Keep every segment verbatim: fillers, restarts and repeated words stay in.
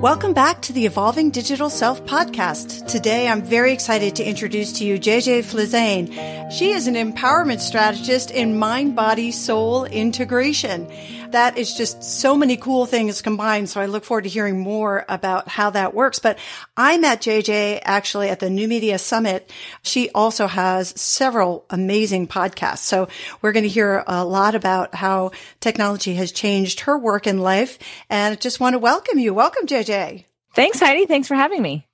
Welcome back to the Evolving Digital Self Podcast. Today, I'm very excited to introduce to you J J Flizanes. She is an empowerment strategist in mind-body-soul integration. That is just so many cool things combined. So I look forward to hearing more about how that works. But I met J J actually at the New Media Summit. She also has several amazing podcasts. So we're going to hear a lot about how technology has changed her work and life. And I just want to welcome you. Welcome, J J. Thanks, Heidi. Thanks for having me.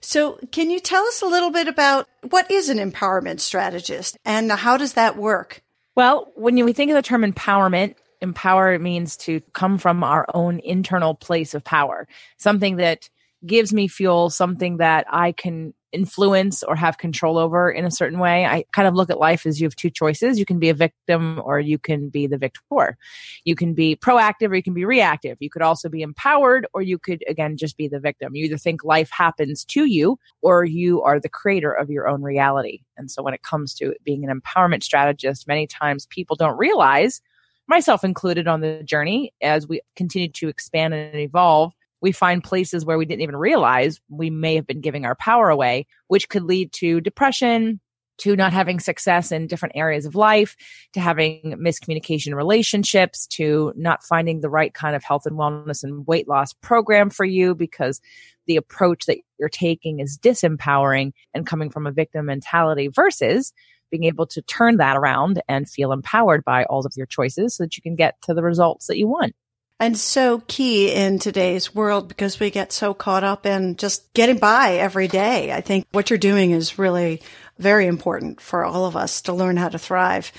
So can you tell us a little bit about what is an empowerment strategist and how does that work? Well, when we think of the term empowerment, Empower means to come from our own internal place of power, something that gives me fuel, something that I can influence or have control over in a certain way. I kind of look at life as you have two choices. You can be a victim or you can be the victor. You can be proactive or you can be reactive. You could also be empowered or you could, again, just be the victim. You either think life happens to you or you are the creator of your own reality. And so when it comes to being an empowerment strategist, many times people don't realize, myself included on the journey, as we continue to expand and evolve, we find places where we didn't even realize we may have been giving our power away, which could lead to depression, to not having success in different areas of life, to having miscommunication in relationships, to not finding the right kind of health and wellness and weight loss program for you because the approach that you're taking is disempowering and coming from a victim mentality versus being able to turn that around and feel empowered by all of your choices so that you can get to the results that you want. And so key in today's world because we get so caught up in just getting by every day. I think what you're doing is really very important for all of us to learn how to thrive.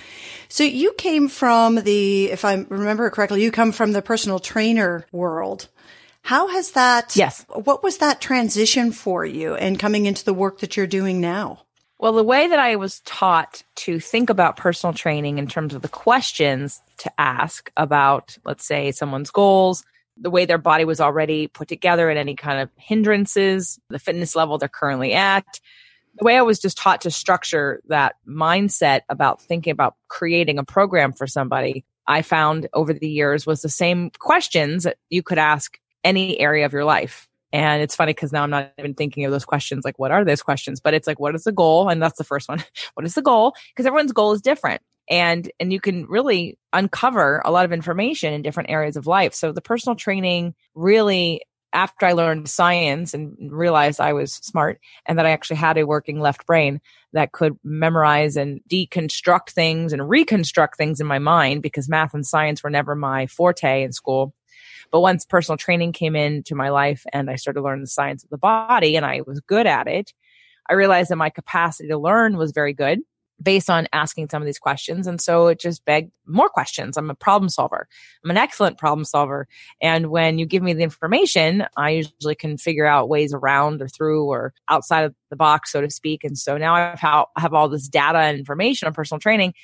So you came from the, if I remember correctly, you come from the personal trainer world. How has that, yes. What was that transition for you and coming into the work that you're doing now? Well, the way that I was taught to think about personal training in terms of the questions to ask about, let's say, someone's goals, the way their body was already put together and any kind of hindrances, the fitness level they're currently at, the way I was just taught to structure that mindset about thinking about creating a program for somebody, I found over the years was the same questions that you could ask any area of your life. And it's funny because now I'm not even thinking of those questions, like what are those questions? But it's like, what is the goal? And that's the first one. What is the goal? Because everyone's goal is different. And and you can really uncover a lot of information in different areas of life. So the personal training really, after I learned science and realized I was smart and that I actually had a working left brain that could memorize and deconstruct things and reconstruct things in my mind because math and science were never my forte in school. But once personal training came into my life and I started learning the science of the body and I was good at it, I realized that my capacity to learn was very good based on asking some of these questions. And so it just begged more questions. I'm a problem solver. I'm an excellent problem solver. And when you give me the information, I usually can figure out ways around or through or outside of the box, so to speak. And so now I have all this data and information on personal training,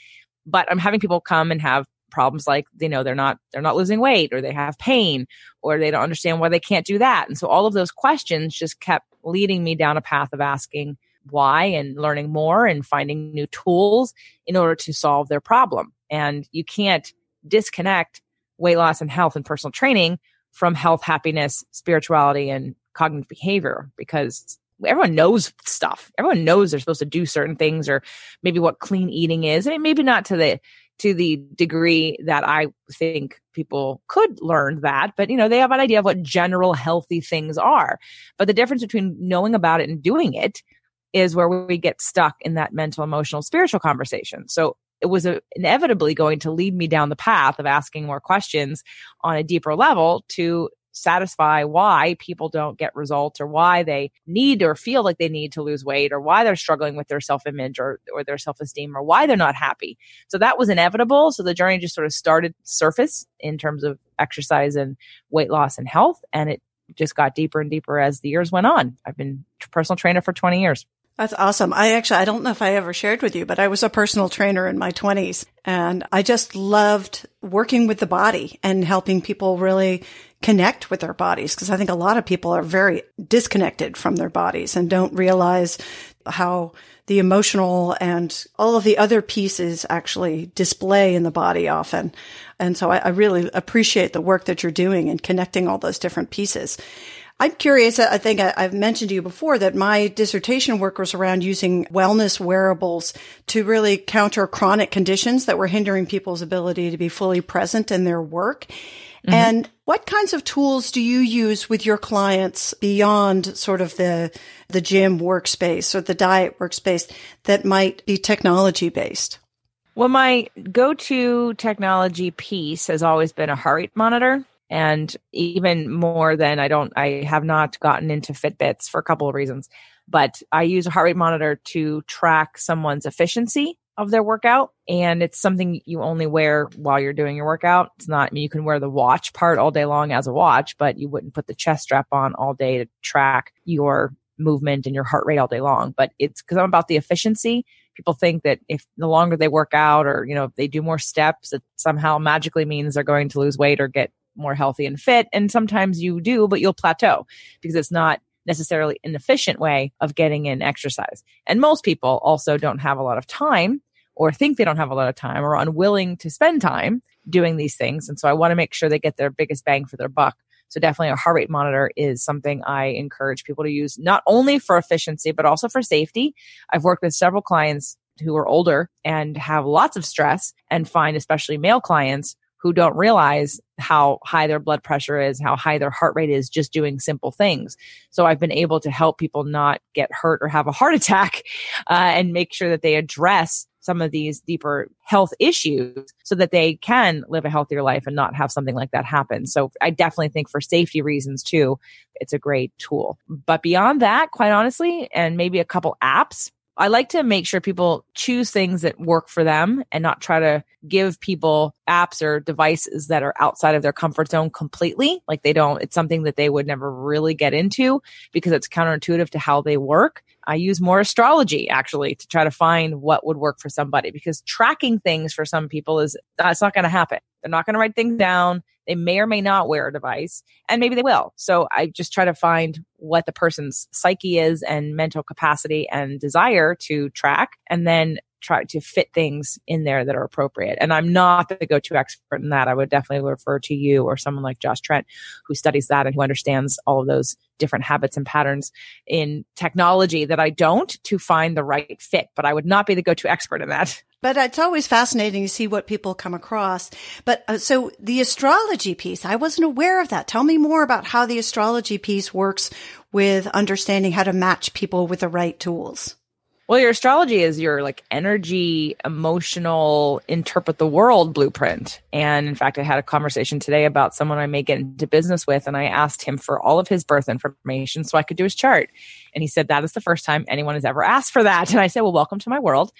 but I'm having people come and have problems like, you know, they're not, they're not losing weight or they have pain or they don't understand why they can't do that. And so all of those questions just kept leading me down a path of asking why and learning more and finding new tools in order to solve their problem. And you can't disconnect weight loss and health and personal training from health, happiness, spirituality, and cognitive behavior because everyone knows stuff. Everyone knows they're supposed to do certain things or maybe what clean eating is. I mean, maybe not to the to the degree that I think people could learn that, but you know, they have an idea of what general healthy things are. But the difference between knowing about it and doing it is where we get stuck in that mental, emotional, spiritual conversation. So it was a, inevitably going to lead me down the path of asking more questions on a deeper level to satisfy why people don't get results or why they need or feel like they need to lose weight or why they're struggling with their self-image or, or their self-esteem or why they're not happy. So that was inevitable. So the journey just sort of started surface in terms of exercise and weight loss and health. And it just got deeper and deeper as the years went on. I've been a personal trainer for twenty years. That's awesome. I actually, I don't know if I ever shared with you, but I was a personal trainer in my twenties, and I just loved working with the body and helping people really connect with their bodies, because I think a lot of people are very disconnected from their bodies and don't realize how the emotional and all of the other pieces actually display in the body often. And so I, I really appreciate the work that you're doing and connecting all those different pieces. I'm curious, I think I've mentioned to you before that my dissertation work was around using wellness wearables to really counter chronic conditions that were hindering people's ability to be fully present in their work. Mm-hmm. And what kinds of tools do you use with your clients beyond sort of the the gym workspace or the diet workspace that might be technology-based? Well, my go-to technology piece has always been a heart monitor. And even more than I don't, I have not gotten into Fitbits for a couple of reasons, but I use a heart rate monitor to track someone's efficiency of their workout. And it's something you only wear while you're doing your workout. It's not, I mean, you can wear the watch part all day long as a watch, but you wouldn't put the chest strap on all day to track your movement and your heart rate all day long. But it's because I'm about the efficiency. People think that if the longer they work out or, you know, if they do more steps, it somehow magically means they're going to lose weight or get more healthy and fit. And sometimes you do, but you'll plateau because it's not necessarily an efficient way of getting in exercise. And most people also don't have a lot of time or think they don't have a lot of time or are unwilling to spend time doing these things. And so I want to make sure they get their biggest bang for their buck. So definitely a heart rate monitor is something I encourage people to use, not only for efficiency, but also for safety. I've worked with several clients who are older and have lots of stress and find especially male clients who don't realize how high their blood pressure is, how high their heart rate is just doing simple things. So I've been able to help people not get hurt or have a heart attack uh, and make sure that they address some of these deeper health issues so that they can live a healthier life and not have something like that happen. So I definitely think for safety reasons too, it's a great tool. But beyond that, quite honestly, and maybe a couple apps, I like to make sure people choose things that work for them and not try to give people apps or devices that are outside of their comfort zone completely. Like they don't, it's something that they would never really get into because it's counterintuitive to how they work. I use more astrology actually to try to find what would work for somebody, because tracking things for some people is, it's not going to happen. They're not going to write things down. They may or may not wear a device, and maybe they will. So I just try to find what the person's psyche is and mental capacity and desire to track, and then try to fit things in there that are appropriate. And I'm not the go-to expert in that. I would definitely refer to you or someone like Josh Trent, who studies that and who understands all of those different habits and patterns in technology that I don't, to find the right fit. But I would not be the go-to expert in that. But it's always fascinating to see what people come across. But uh, so the astrology piece, I wasn't aware of that. Tell me more about how the astrology piece works with understanding how to match people with the right tools. Well, your astrology is your like energy, emotional, interpret the world blueprint. And in fact, I had a conversation today about someone I may get into business with, and I asked him for all of his birth information so I could do his chart. And he said, that is the first time anyone has ever asked for that. And I said, well, welcome to my world,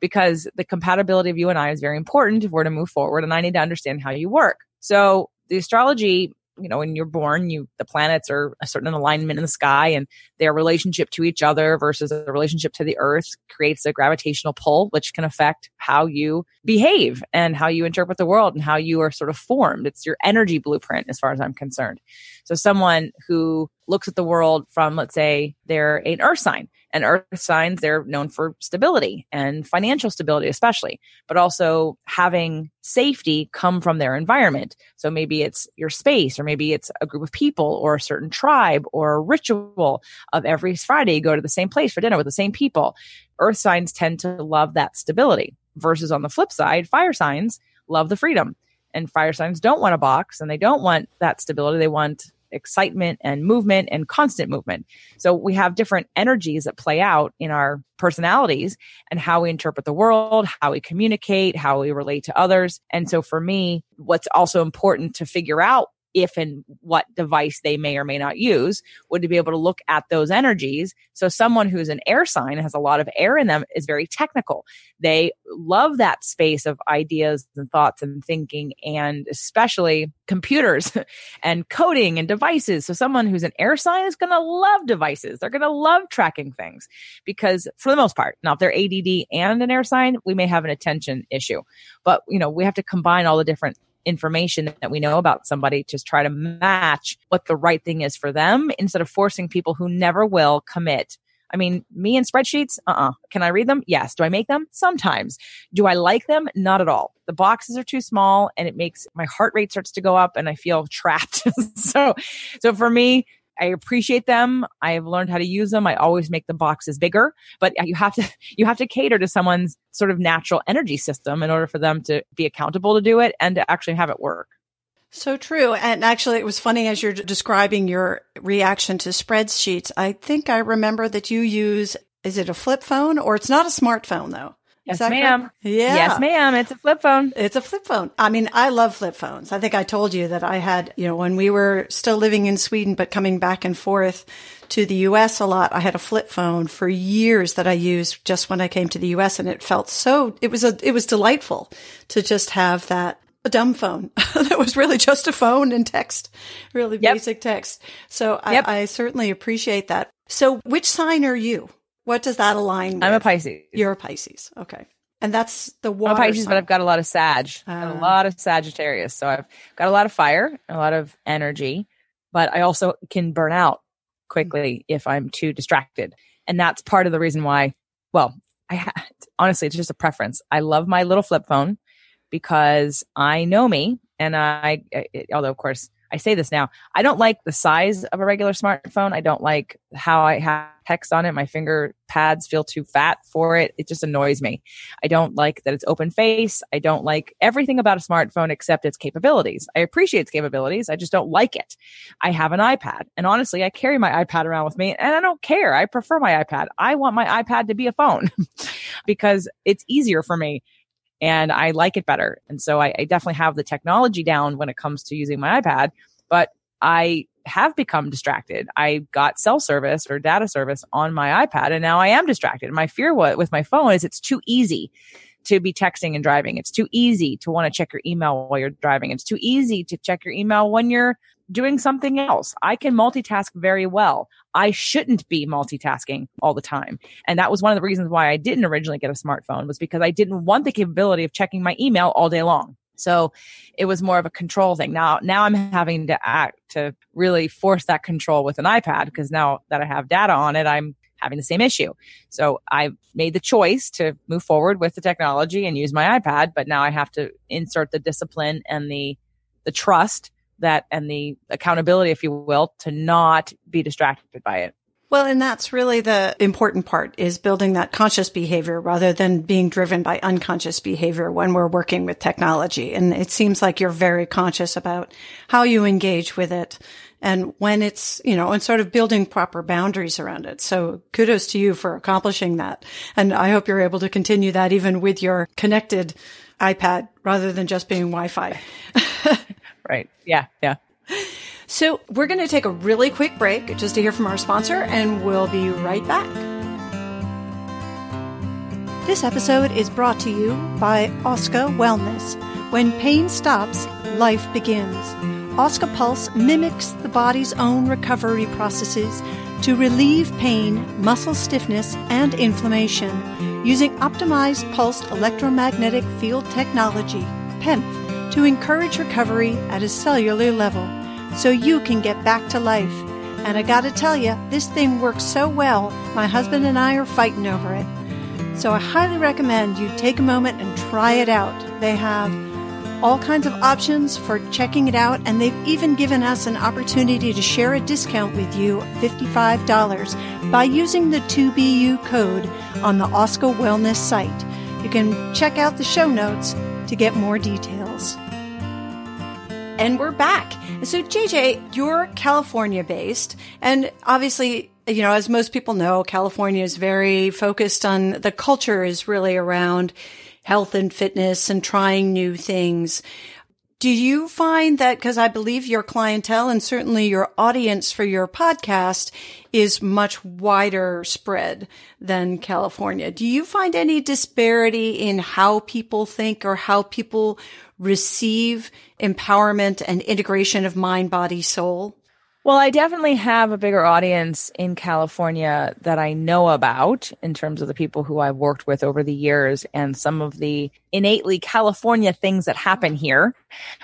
because the compatibility of you and I is very important if we're to move forward, and I need to understand how you work. So the astrology, you know, when you're born, you, the planets are a certain alignment in the sky, and their relationship to each other versus the relationship to the earth creates a gravitational pull, which can affect how you behave and how you interpret the world and how you are sort of formed. It's your energy blueprint, as far as I'm concerned. So someone who looks at the world from, let's say, they're an earth sign, and earth signs, they're known for stability and financial stability, especially, but also having safety come from their environment. So maybe it's your space, or maybe it's a group of people or a certain tribe or a ritual of every Friday, you go to the same place for dinner with the same people. Earth signs tend to love that stability versus, on the flip side, fire signs love the freedom, and fire signs don't want a box and they don't want that stability. They want excitement and movement and constant movement. So we have different energies that play out in our personalities and how we interpret the world, how we communicate, how we relate to others. And so for me, what's also important to figure out if and what device they may or may not use, would to be able to look at those energies. So someone who's an air sign and has a lot of air in them is very technical. They love that space of ideas and thoughts and thinking, and especially computers and coding and devices. So someone who's an air sign is going to love devices. They're going to love tracking things because for the most part, now if they're A D D and an air sign, we may have an attention issue, but you know, we have to combine all the different information that we know about somebody to try to match what the right thing is for them instead of forcing people who never will commit. I mean, me and spreadsheets, uh-uh. Can I read them? Yes. Do I make them? Sometimes. Do I like them? Not at all. The boxes are too small and it makes my heart rate starts to go up and I feel trapped. so, so for me, I appreciate them. I've learned how to use them. I always make the boxes bigger, but you have to, you have to cater to someone's sort of natural energy system in order for them to be accountable to do it and to actually have it work. So true. And actually, it was funny as you're describing your reaction to spreadsheets. I think I remember that you use, is it a flip phone or it's not a smartphone though? Yes, ma'am. Correct? Yeah. Yes, ma'am. It's a flip phone. It's a flip phone. I mean, I love flip phones. I think I told you that I had, you know, when we were still living in Sweden, but coming back and forth to the U S a lot, I had a flip phone for years that I used just when I came to the U S, and it felt so, it was a, it was delightful to just have that. A dumb phone that was really just a phone and text, really yep. basic text. So I, yep. I certainly appreciate that. So which sign are you? What does that align with? I'm a Pisces. You're a Pisces. Okay. And that's the water I'm a Pisces, sign. But I've got a lot of Sag, uh, a lot of Sagittarius. So I've got a lot of fire, a lot of energy, but I also can burn out quickly if I'm too distracted. And that's part of the reason why, well, I ha- honestly, it's just a preference. I love my little flip phone. Because I know me, and I, it, although of course I say this now, I don't like the size of a regular smartphone. I don't like how I have text on it. My finger pads feel too fat for it. It just annoys me. I don't like that it's open face. I don't like everything about a smartphone except its capabilities. I appreciate its capabilities. I just don't like it. I have an iPad, and honestly, I carry my iPad around with me, and I don't care. I prefer my iPad. I want my iPad to be a phone because it's easier for me. And I like it better. And so I, I definitely have the technology down when it comes to using my iPad, but I have become distracted. I got cell service or data service on my iPad, and now I am distracted. And my fear with my phone is it's too easy to be texting and driving. It's too easy to want to check your email while you're driving. It's too easy to check your email when you're doing something else. I can multitask very well. I shouldn't be multitasking all the time. And that was one of the reasons why I didn't originally get a smartphone, was because I didn't want the capability of checking my email all day long. So it was more of a control thing. Now, now I'm having to act to really force that control with an iPad, because now that I have data on it, I'm having the same issue. So I made the choice to move forward with the technology and use my iPad, but now I have to insert the discipline and the, the trust that and the accountability, if you will, to not be distracted by it. Well, and that's really the important part, is building that conscious behavior rather than being driven by unconscious behavior when we're working with technology. And it seems like you're very conscious about how you engage with it and when it's, you know, and sort of building proper boundaries around it. So kudos to you for accomplishing that. And I hope you're able to continue that even with your connected iPad rather than just being Wi-Fi. Right. Yeah. Yeah. So we're going to take a really quick break just to hear from our sponsor, and we'll be right back. This episode is brought to you by Oscar Wellness. When pain stops, life begins. Oscar Pulse mimics the body's own recovery processes to relieve pain, muscle stiffness, and inflammation using optimized pulsed electromagnetic field technology, P E M F, to encourage recovery at a cellular level so you can get back to life. And I gotta tell you, this thing works so well, my husband and I are fighting over it. So I highly recommend you take a moment and try it out. They have all kinds of options for checking it out, and they've even given us an opportunity to share a discount with you, fifty-five dollars, by using the two B U code on the Oscar Wellness site. You can check out the show notes to get more details. And we're back. So J J, you're California based, and obviously, you know, as most people know, California is very focused on, the culture is really around health and fitness and trying new things. Do you find that, because I believe your clientele and certainly your audience for your podcast is much wider spread than California, do you find any disparity in how people think or how people receive empowerment and integration of mind, body, soul? Well, I definitely have a bigger audience in California that I know about in terms of the people who I've worked with over the years and some of the innately California things that happen here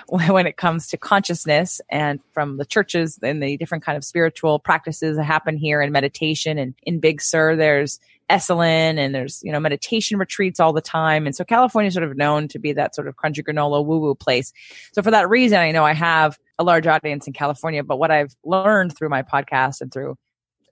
when it comes to consciousness, and from the churches and the different kind of spiritual practices that happen here in meditation. And in Big Sur, there's Esalen and there's, you know, meditation retreats all the time. And so California is sort of known to be that sort of crunchy granola woo-woo place. So for that reason, I know I have a large audience in California, but what I've learned through my podcast and through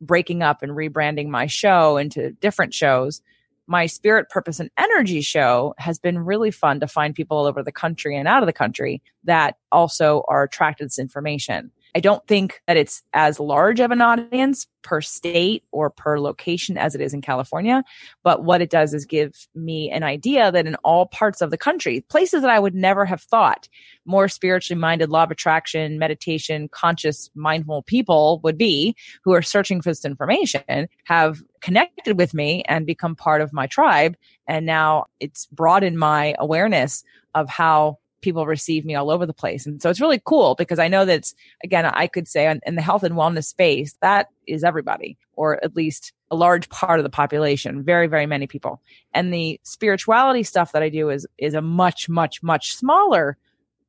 breaking up and rebranding my show into different shows, my Spirit, Purpose, and Energy show has been really fun to find people all over the country and out of the country that also are attracted to this information. I don't think that it's as large of an audience per state or per location as it is in California. But what it does is give me an idea that in all parts of the country, places that I would never have thought more spiritually minded, law of attraction, meditation, conscious, mindful people would be who are searching for this information, have connected with me and become part of my tribe. And now it's broadened my awareness of how people receive me all over the place. And so it's really cool because I know that's, again, I could say in the health and wellness space, that is everybody, or at least a large part of the population, very, very many people. And the spirituality stuff that I do is, is a much, much, much smaller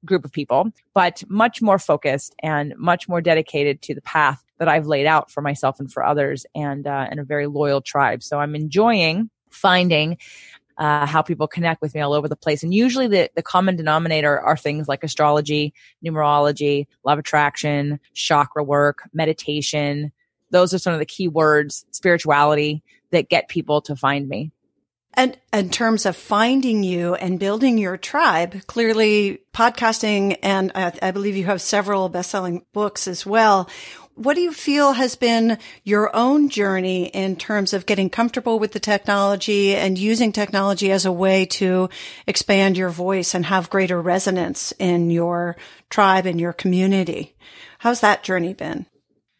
group of people, but much more focused and much more dedicated to the path that I've laid out for myself and for others, and, uh, and a very loyal tribe. So I'm enjoying finding Uh, how people connect with me all over the place. And usually the, the common denominator are things like astrology, numerology, law of attraction, chakra work, meditation. Those are some of the key words, spirituality, that get people to find me. And in terms of finding you and building your tribe, clearly podcasting, and I, I believe you have several best-selling books as well. What do you feel has been your own journey in terms of getting comfortable with the technology and using technology as a way to expand your voice and have greater resonance in your tribe and your community? How's that journey been?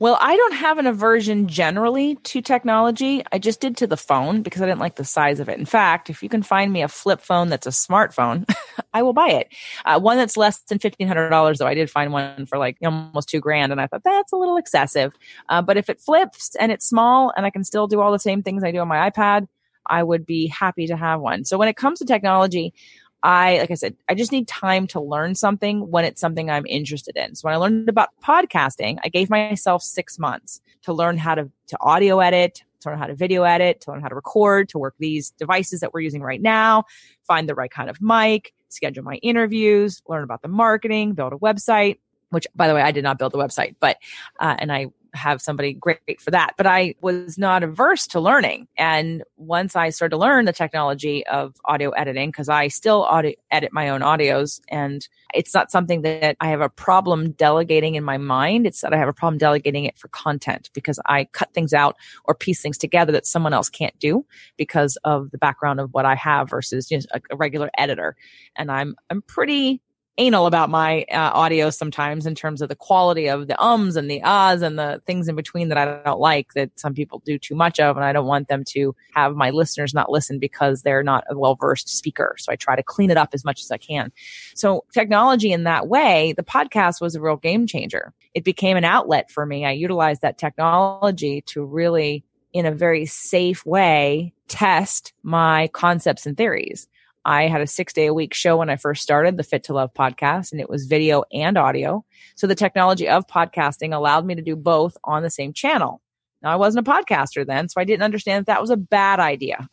Well, I don't have an aversion generally to technology. I just did to the phone because I didn't like the size of it. In fact, if you can find me a flip phone that's a smartphone, I will buy it. Uh, one that's less than fifteen hundred dollars, though. I did find one for like you know, almost two grand, and I thought that's a little excessive. Uh, but if it flips and it's small and I can still do all the same things I do on my iPad, I would be happy to have one. So when it comes to technology, I, like I said, I just need time to learn something when it's something I'm interested in. So when I learned about podcasting, I gave myself six months to learn how to, to audio edit, to learn how to video edit, to learn how to record, to work these devices that we're using right now, find the right kind of mic, schedule my interviews, learn about the marketing, build a website, which, by the way, I did not build the website, but, uh, and I have somebody great for that. But I was not averse to learning. And once I started to learn the technology of audio editing, because I still audio edit my own audios, and it's not something that I have a problem delegating in my mind. It's that I have a problem delegating it for content, because I cut things out or piece things together that someone else can't do because of the background of what I have versus just a, a regular editor. And I'm I'm pretty anal about my uh, audio sometimes in terms of the quality of the ums and the ahs and the things in between that I don't like, that some people do too much of. And I don't want them to have my listeners not listen because they're not a well-versed speaker. So I try to clean it up as much as I can. So technology in that way, the podcast was a real game changer. It became an outlet for me. I utilized that technology to really, in a very safe way, test my concepts and theories. I had a six-day-a-week show when I first started the Fit to Love podcast, and it was video and audio. So the technology of podcasting allowed me to do both on the same channel. Now, I wasn't a podcaster then, so I didn't understand that that was a bad idea.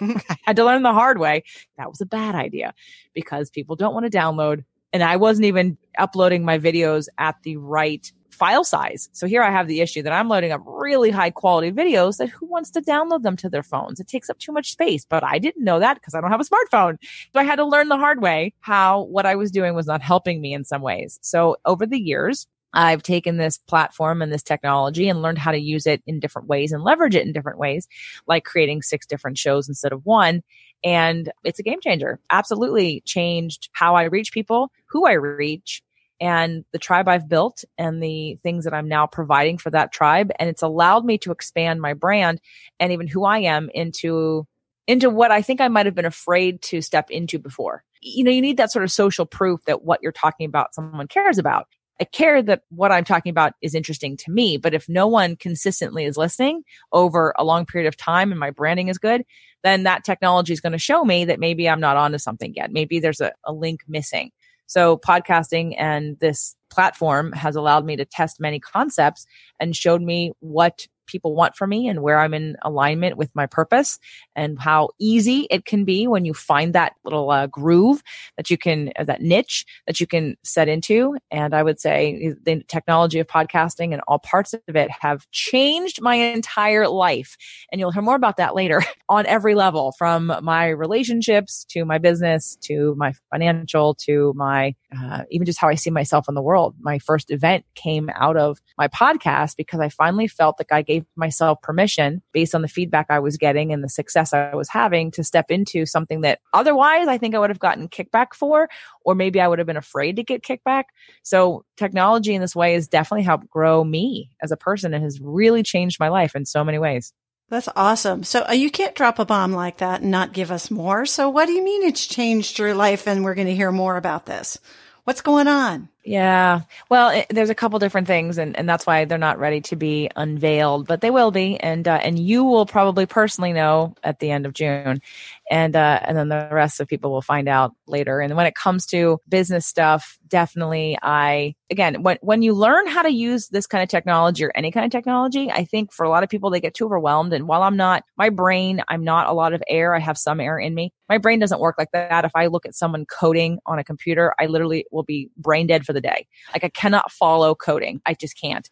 I had to learn the hard way. That was a bad idea because people don't want to download, and I wasn't even uploading my videos at the right file size. So here I have the issue that I'm loading up really high quality videos that who wants to download them to their phones? It takes up too much space, but I didn't know that because I don't have a smartphone. So I had to learn the hard way how what I was doing was not helping me in some ways. So over the years, I've taken this platform and this technology and learned how to use it in different ways and leverage it in different ways, like creating six different shows instead of one. And it's a game changer. Absolutely changed how I reach people, who I reach, and the tribe I've built and the things that I'm now providing for that tribe. And it's allowed me to expand my brand and even who I am into, into what I think I might've been afraid to step into before. You know, you need that sort of social proof that what you're talking about, someone cares about. I care that what I'm talking about is interesting to me, but if no one consistently is listening over a long period of time and my branding is good, then that technology is going to show me that maybe I'm not onto something yet. Maybe there's a, a link missing. So podcasting and this platform has allowed me to test many concepts and showed me what people want from me and where I'm in alignment with my purpose and how easy it can be when you find that little uh, groove that you can, uh, that niche that you can set into. And I would say the technology of podcasting and all parts of it have changed my entire life. And you'll hear more about that later on every level, from my relationships to my business, to my financial, to my, uh, even just how I see myself in the world. My first event came out of my podcast because I finally felt like I gave myself permission based on the feedback I was getting and the success I was having to step into something that otherwise I think I would have gotten kickback for, or maybe I would have been afraid to get kickback. So technology in this way has definitely helped grow me as a person and has really changed my life in so many ways. That's awesome. So you can't drop a bomb like that and not give us more. So what do you mean it's changed your life? And we're going to hear more about this. What's going on? Yeah. Well, it, there's a couple different things, and, and that's why they're not ready to be unveiled, but they will be. And uh, and you will probably personally know at the end of June. And uh, and then the rest of people will find out later. And when it comes to business stuff, definitely I, again, when, when you learn how to use this kind of technology or any kind of technology, I think for a lot of people, they get too overwhelmed. And while I'm not, my brain, I'm not a lot of air. I have some air in me. My brain doesn't work like that. If I look at someone coding on a computer, I literally will be brain dead for the day. Like I cannot follow coding. I just can't.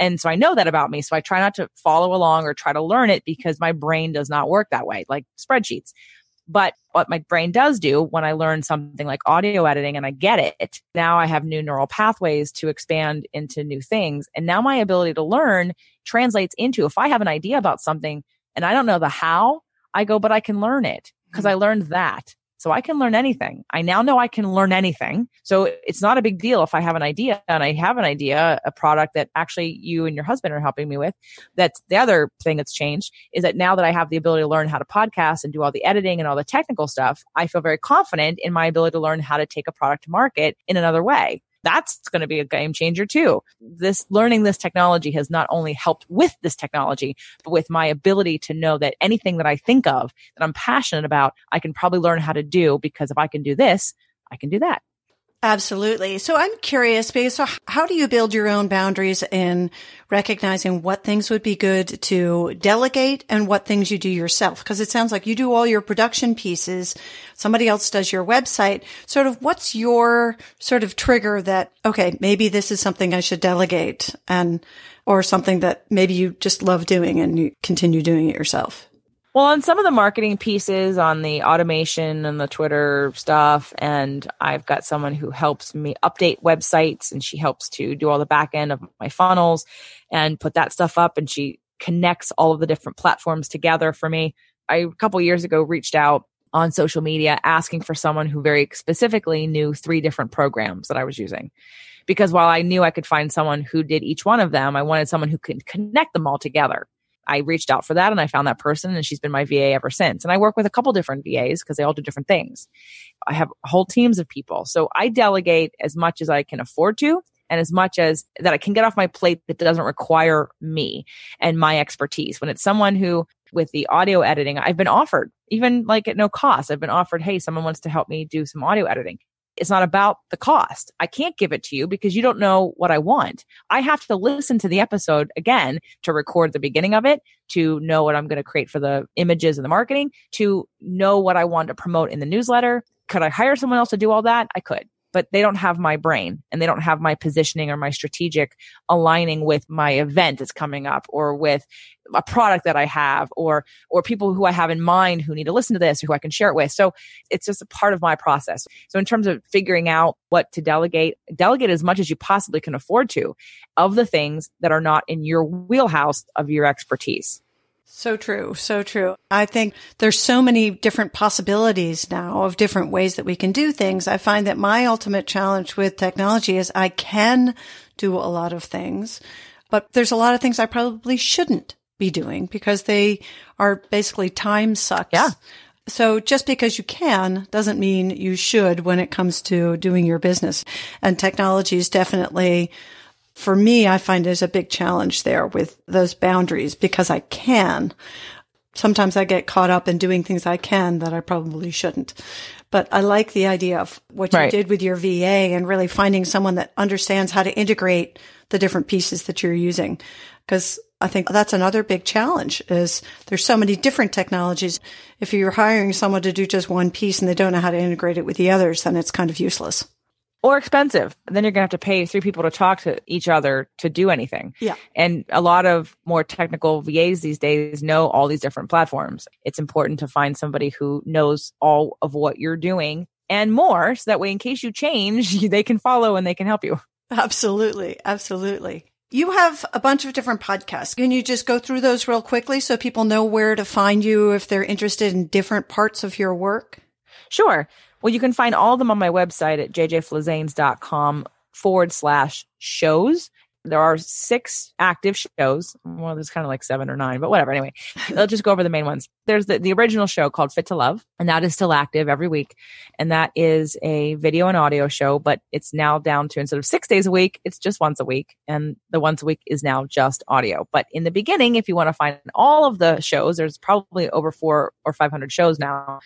And so I know that about me. So I try not to follow along or try to learn it because my brain does not work that way, like spreadsheets. But what my brain does do when I learn something like audio editing and I get it, now I have new neural pathways to expand into new things. And now my ability to learn translates into, if I have an idea about something and I don't know the how, I go, but I can learn it because I learned that. So I can learn anything. I now know I can learn anything. So it's not a big deal if I have an idea, and I have an idea, a product that actually you and your husband are helping me with. That's the other thing that's changed, is that now that I have the ability to learn how to podcast and do all the editing and all the technical stuff, I feel very confident in my ability to learn how to take a product to market in another way. That's going to be a game changer too. This learning this technology has not only helped with this technology, but with my ability to know that anything that I think of that I'm passionate about, I can probably learn how to do, because if I can do this, I can do that. Absolutely. So I'm curious, so how do you build your own boundaries in recognizing what things would be good to delegate and what things you do yourself? Because it sounds like you do all your production pieces. Somebody else does your website. Sort of what's your sort of trigger that, okay, maybe this is something I should delegate, and or something that maybe you just love doing and you continue doing it yourself? Well, on some of the marketing pieces, on the automation and the Twitter stuff, and I've got someone who helps me update websites, and she helps to do all the back end of my funnels and put that stuff up, and she connects all of the different platforms together for me. I, a couple of years ago, reached out on social media asking for someone who very specifically knew three different programs that I was using. Because while I knew I could find someone who did each one of them, I wanted someone who could connect them all together. I reached out for that and I found that person, and she's been my V A ever since. And I work with a couple different V As because they all do different things. I have whole teams of people. So I delegate as much as I can afford to, and as much as that I can get off my plate that doesn't require me and my expertise. When it's someone who, with the audio editing, I've been offered, even like at no cost, I've been offered, hey, someone wants to help me do some audio editing. It's not about the cost. I can't give it to you because you don't know what I want. I have to listen to the episode again to record the beginning of it, to know what I'm going to create for the images and the marketing, to know what I want to promote in the newsletter. Could I hire someone else to do all that? I could, but they don't have my brain, and they don't have my positioning or my strategic aligning with my event that's coming up, or with a product that I have, or or people who I have in mind who need to listen to this, or who I can share it with. So it's just a part of my process. So in terms of figuring out what to delegate, delegate as much as you possibly can afford to of the things that are not in your wheelhouse of your expertise. So true. So true. I think there's so many different possibilities now of different ways that we can do things. I find that my ultimate challenge with technology is I can do a lot of things, but there's a lot of things I probably shouldn't be doing because they are basically time sucks. Yeah. So just because you can doesn't mean you should when it comes to doing your business. And technology is definitely, for me, I find there's a big challenge there with those boundaries because I can. Sometimes I get caught up in doing things I can that I probably shouldn't. But I like the idea of what you right. did with your V A and really finding someone that understands how to integrate the different pieces that you're using. Because I think that's another big challenge is there's so many different technologies. If you're hiring someone to do just one piece and they don't know how to integrate it with the others, then it's kind of useless. Or expensive. Then you're going to have to pay three people to talk to each other to do anything. Yeah. And a lot of more technical V As these days know all these different platforms. It's important to find somebody who knows all of what you're doing and more. So that way, in case you change, they can follow and they can help you. Absolutely. Absolutely. You have a bunch of different podcasts. Can you just go through those real quickly so people know where to find you if they're interested in different parts of your work? Sure. Well, you can find all of them on my website at jjflizanes.com forward slash shows. There are six active shows. Well, there's kind of like seven or nine, but whatever. Anyway, I'll just go over the main ones. There's the, the original show called Fit to Love, and that is still active every week. And that is a video and audio show, but it's now down to instead of six days a week, it's just once a week. And the once a week is now just audio. But in the beginning, if you want to find all of the shows, there's probably over four or five hundred shows now.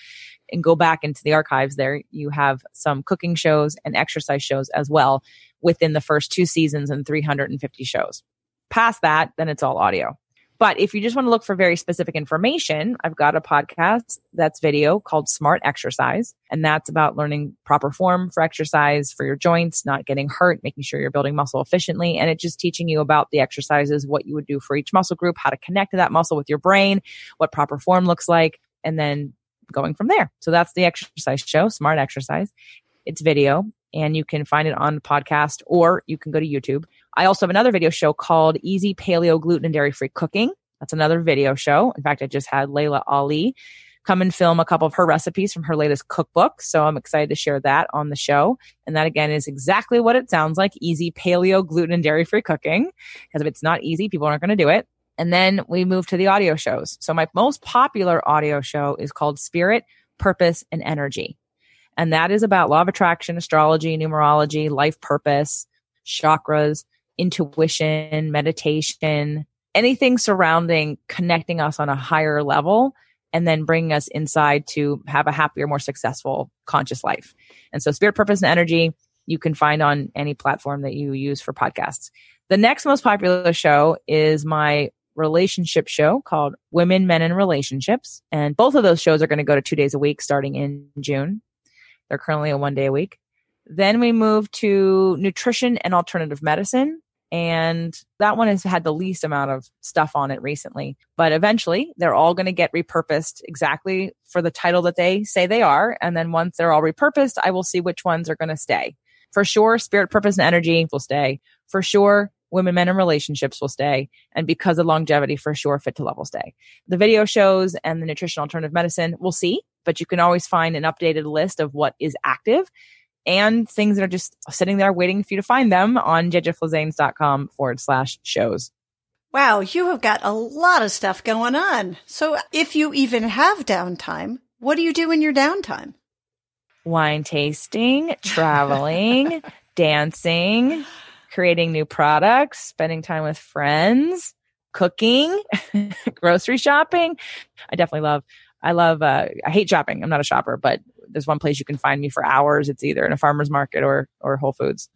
And go back into the archives there. You have some cooking shows and exercise shows as well within the first two seasons and three hundred fifty shows. Past that, then it's all audio. But if you just want to look for very specific information, I've got a podcast that's video called Smart Exercise. And that's about learning proper form for exercise for your joints, not getting hurt, making sure you're building muscle efficiently. And it's just teaching you about the exercises, what you would do for each muscle group, how to connect to that muscle with your brain, what proper form looks like, and then going from there. So that's the exercise show, Smart Exercise. It's video and you can find it on the podcast or you can go to YouTube. I also have another video show called Easy Paleo Gluten and Dairy-Free Cooking. That's another video show. In fact, I just had Layla Ali come and film a couple of her recipes from her latest cookbook. So I'm excited to share that on the show. And that again is exactly what it sounds like, Easy Paleo Gluten and Dairy-Free Cooking. Because if it's not easy, people aren't going to do it. And then we move to the audio shows. So my most popular audio show is called Spirit, Purpose, and Energy. And that is about law of attraction, astrology, numerology, life purpose, chakras, intuition, meditation, anything surrounding connecting us on a higher level and then bringing us inside to have a happier, more successful, conscious life. And so Spirit, Purpose, and Energy, you can find on any platform that you use for podcasts. The next most popular show is my relationship show called Women, Men, and Relationships. And both of those shows are going to go to two days a week starting in June. They're currently a one day a week. Then we move to Nutrition and Alternative Medicine. And that one has had the least amount of stuff on it recently. But eventually, they're all going to get repurposed exactly for the title that they say they are. And then once they're all repurposed, I will see which ones are going to stay. For sure, Spirit, Purpose, and Energy will stay. For sure, Women, Men, and Relationships will stay. And because of longevity, for sure, Fit to Love will stay. The video shows and the Nutrition Alternative Medicine, we'll see. But you can always find an updated list of what is active and things that are just sitting there waiting for you to find them on jjflizanes.com forward slash shows. Wow, you have got a lot of stuff going on. So if you even have downtime, what do you do in your downtime? Wine tasting, traveling, dancing, creating new products, spending time with friends, cooking, grocery shopping. I definitely love, I love, uh, I hate shopping. I'm not a shopper, but there's one place you can find me for hours. It's either in a farmer's market or, or Whole Foods.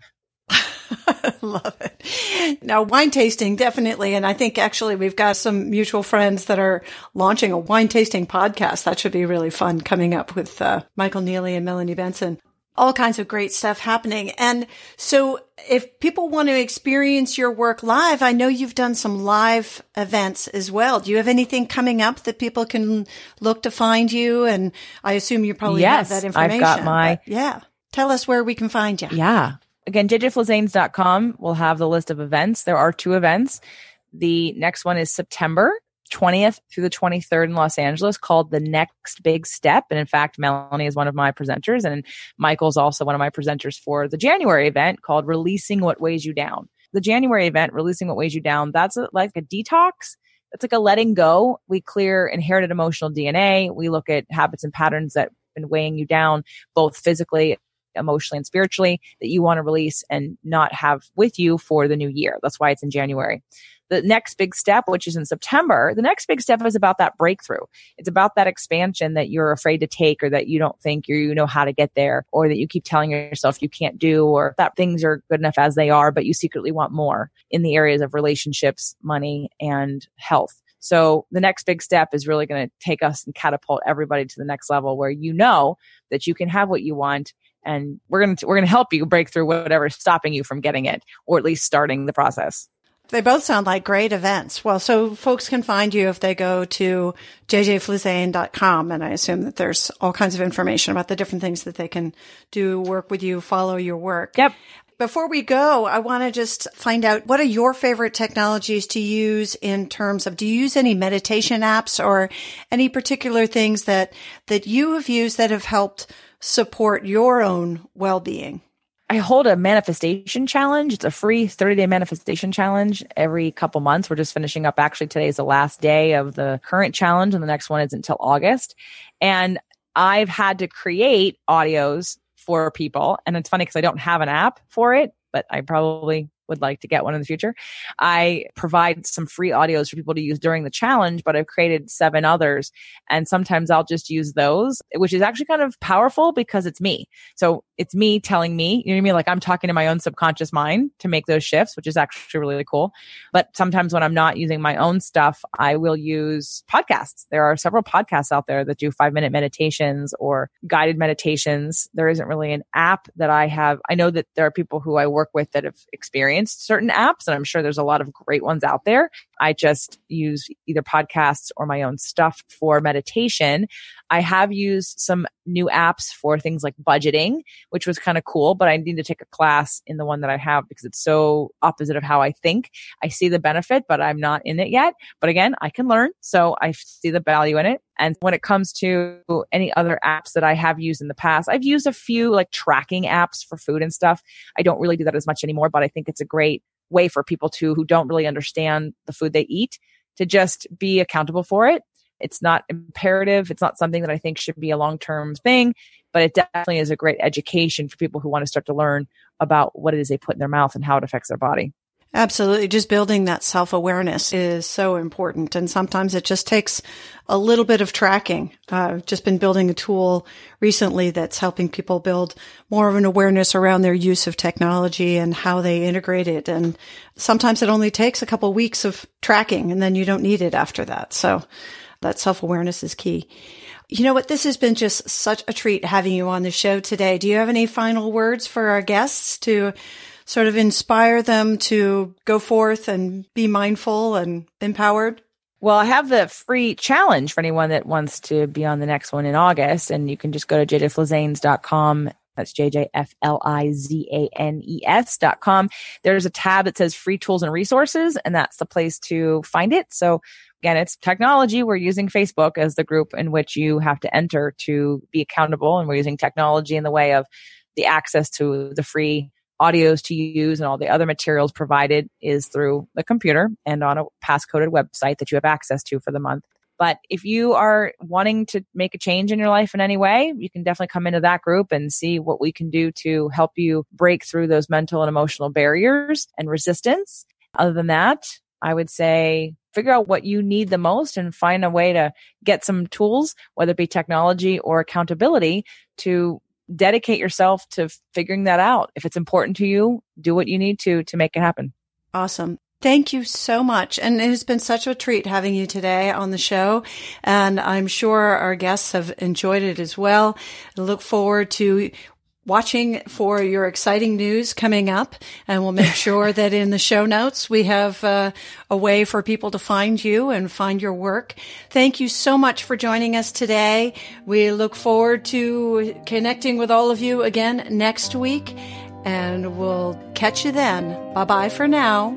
Love it. Now, wine tasting, definitely. And I think actually we've got some mutual friends that are launching a wine tasting podcast. That should be really fun coming up with uh, Michael Neely and Melanie Benson. All kinds of great stuff happening. And so if people want to experience your work live, I know you've done some live events as well. Do you have anything coming up that people can look to find you? And I assume you probably yes, have that information. I've got my... But yeah. Tell us where we can find you. Yeah. Again, jjflizanes dot com will have the list of events. There are two events. The next one is September. twentieth through the twenty-third in Los Angeles called The Next Big Step. And in fact, Melanie is one of my presenters, and Michael's also one of my presenters for the January event called Releasing What Weighs You Down. The January event, Releasing What Weighs You Down, that's a, like a detox. It's like a letting go. We clear inherited emotional D N A. We look at habits and patterns that have been weighing you down, both physically, emotionally, and spiritually, that you want to release and not have with you for the new year. That's why it's in January. The Next Big Step, which is in September, the Next Big Step is about that breakthrough. It's about that expansion that you're afraid to take, or that you don't think you you know how to get there, or that you keep telling yourself you can't do, or that things are good enough as they are, but you secretly want more in the areas of relationships, money, and health. So the Next Big Step is really going to take us and catapult everybody to the next level, where you know that you can have what you want. And we're going to we're going to help you break through whatever's stopping you from getting it, or at least starting the process. They both sound like great events. Well, so folks can find you if they go to j j flizane dot com. And I assume that there's all kinds of information about the different things that they can do, work with you, follow your work. Yep. Before we go, I want to just find out, what are your favorite technologies to use in terms of, do you use any meditation apps or any particular things that, that you have used that have helped support your own well-being? I hold a manifestation challenge. It's a free thirty-day manifestation challenge every couple months. We're just finishing up. Actually, today is the last day of the current challenge, and the next one isn't until August. And I've had to create audios for people. And it's funny because I don't have an app for it, but I probably would like to get one in the future. I provide some free audios for people to use during the challenge, but I've created seven others. And sometimes I'll just use those, which is actually kind of powerful because it's me. So it's me telling me, you know what I mean? Like, I'm talking to my own subconscious mind to make those shifts, which is actually really cool. But sometimes when I'm not using my own stuff, I will use podcasts. There are several podcasts out there that do five minute meditations or guided meditations. There isn't really an app that I have. I know that there are people who I work with that have experienced certain apps, and I'm sure there's a lot of great ones out there. I just use either podcasts or my own stuff for meditation. I have used some new apps for things like budgeting, which was kind of cool, but I need to take a class in the one that I have because it's so opposite of how I think. I see the benefit, but I'm not in it yet. But again, I can learn, so I see the value in it. And when it comes to any other apps that I have used in the past, I've used a few like tracking apps for food and stuff. I don't really do that as much anymore, but I think it's a great way for people to who don't really understand the food they eat to just be accountable for it. It's not imperative. It's not something that I think should be a long-term thing, but it definitely is a great education for people who want to start to learn about what it is they put in their mouth and how it affects their body. Absolutely. Just building that self-awareness is so important. And sometimes it just takes a little bit of tracking. Uh, I've just been building a tool recently that's helping people build more of an awareness around their use of technology and how they integrate it. And sometimes it only takes a couple of weeks of tracking, and then you don't need it after that. So that self-awareness is key. You know what? This has been just such a treat having you on the show today. Do you have any final words for our guests to sort of inspire them to go forth and be mindful and empowered? Well, I have the free challenge for anyone that wants to be on the next one in August. And you can just go to j j flizanes dot com. That's j j f l i z a n e s dot com. There's a tab that says free tools and resources, and that's the place to find it. So again, it's technology. We're using Facebook as the group in which you have to enter to be accountable. And we're using technology in the way of the access to the free audios to use, and all the other materials provided is through the computer and on a passcoded website that you have access to for the month. But if you are wanting to make a change in your life in any way, you can definitely come into that group and see what we can do to help you break through those mental and emotional barriers and resistance. Other than that, I would say figure out what you need the most and find a way to get some tools, whether it be technology or accountability, to dedicate yourself to figuring that out. If it's important to you, do what you need to to make it happen. Awesome. Thank you so much. And it has been such a treat having you today on the show. And I'm sure our guests have enjoyed it as well. I look forward to watching for your exciting news coming up. And we'll make sure that in the show notes, we have uh, a way for people to find you and find your work. Thank you so much for joining us today. We look forward to connecting with all of you again next week. And we'll catch you then. Bye-bye for now.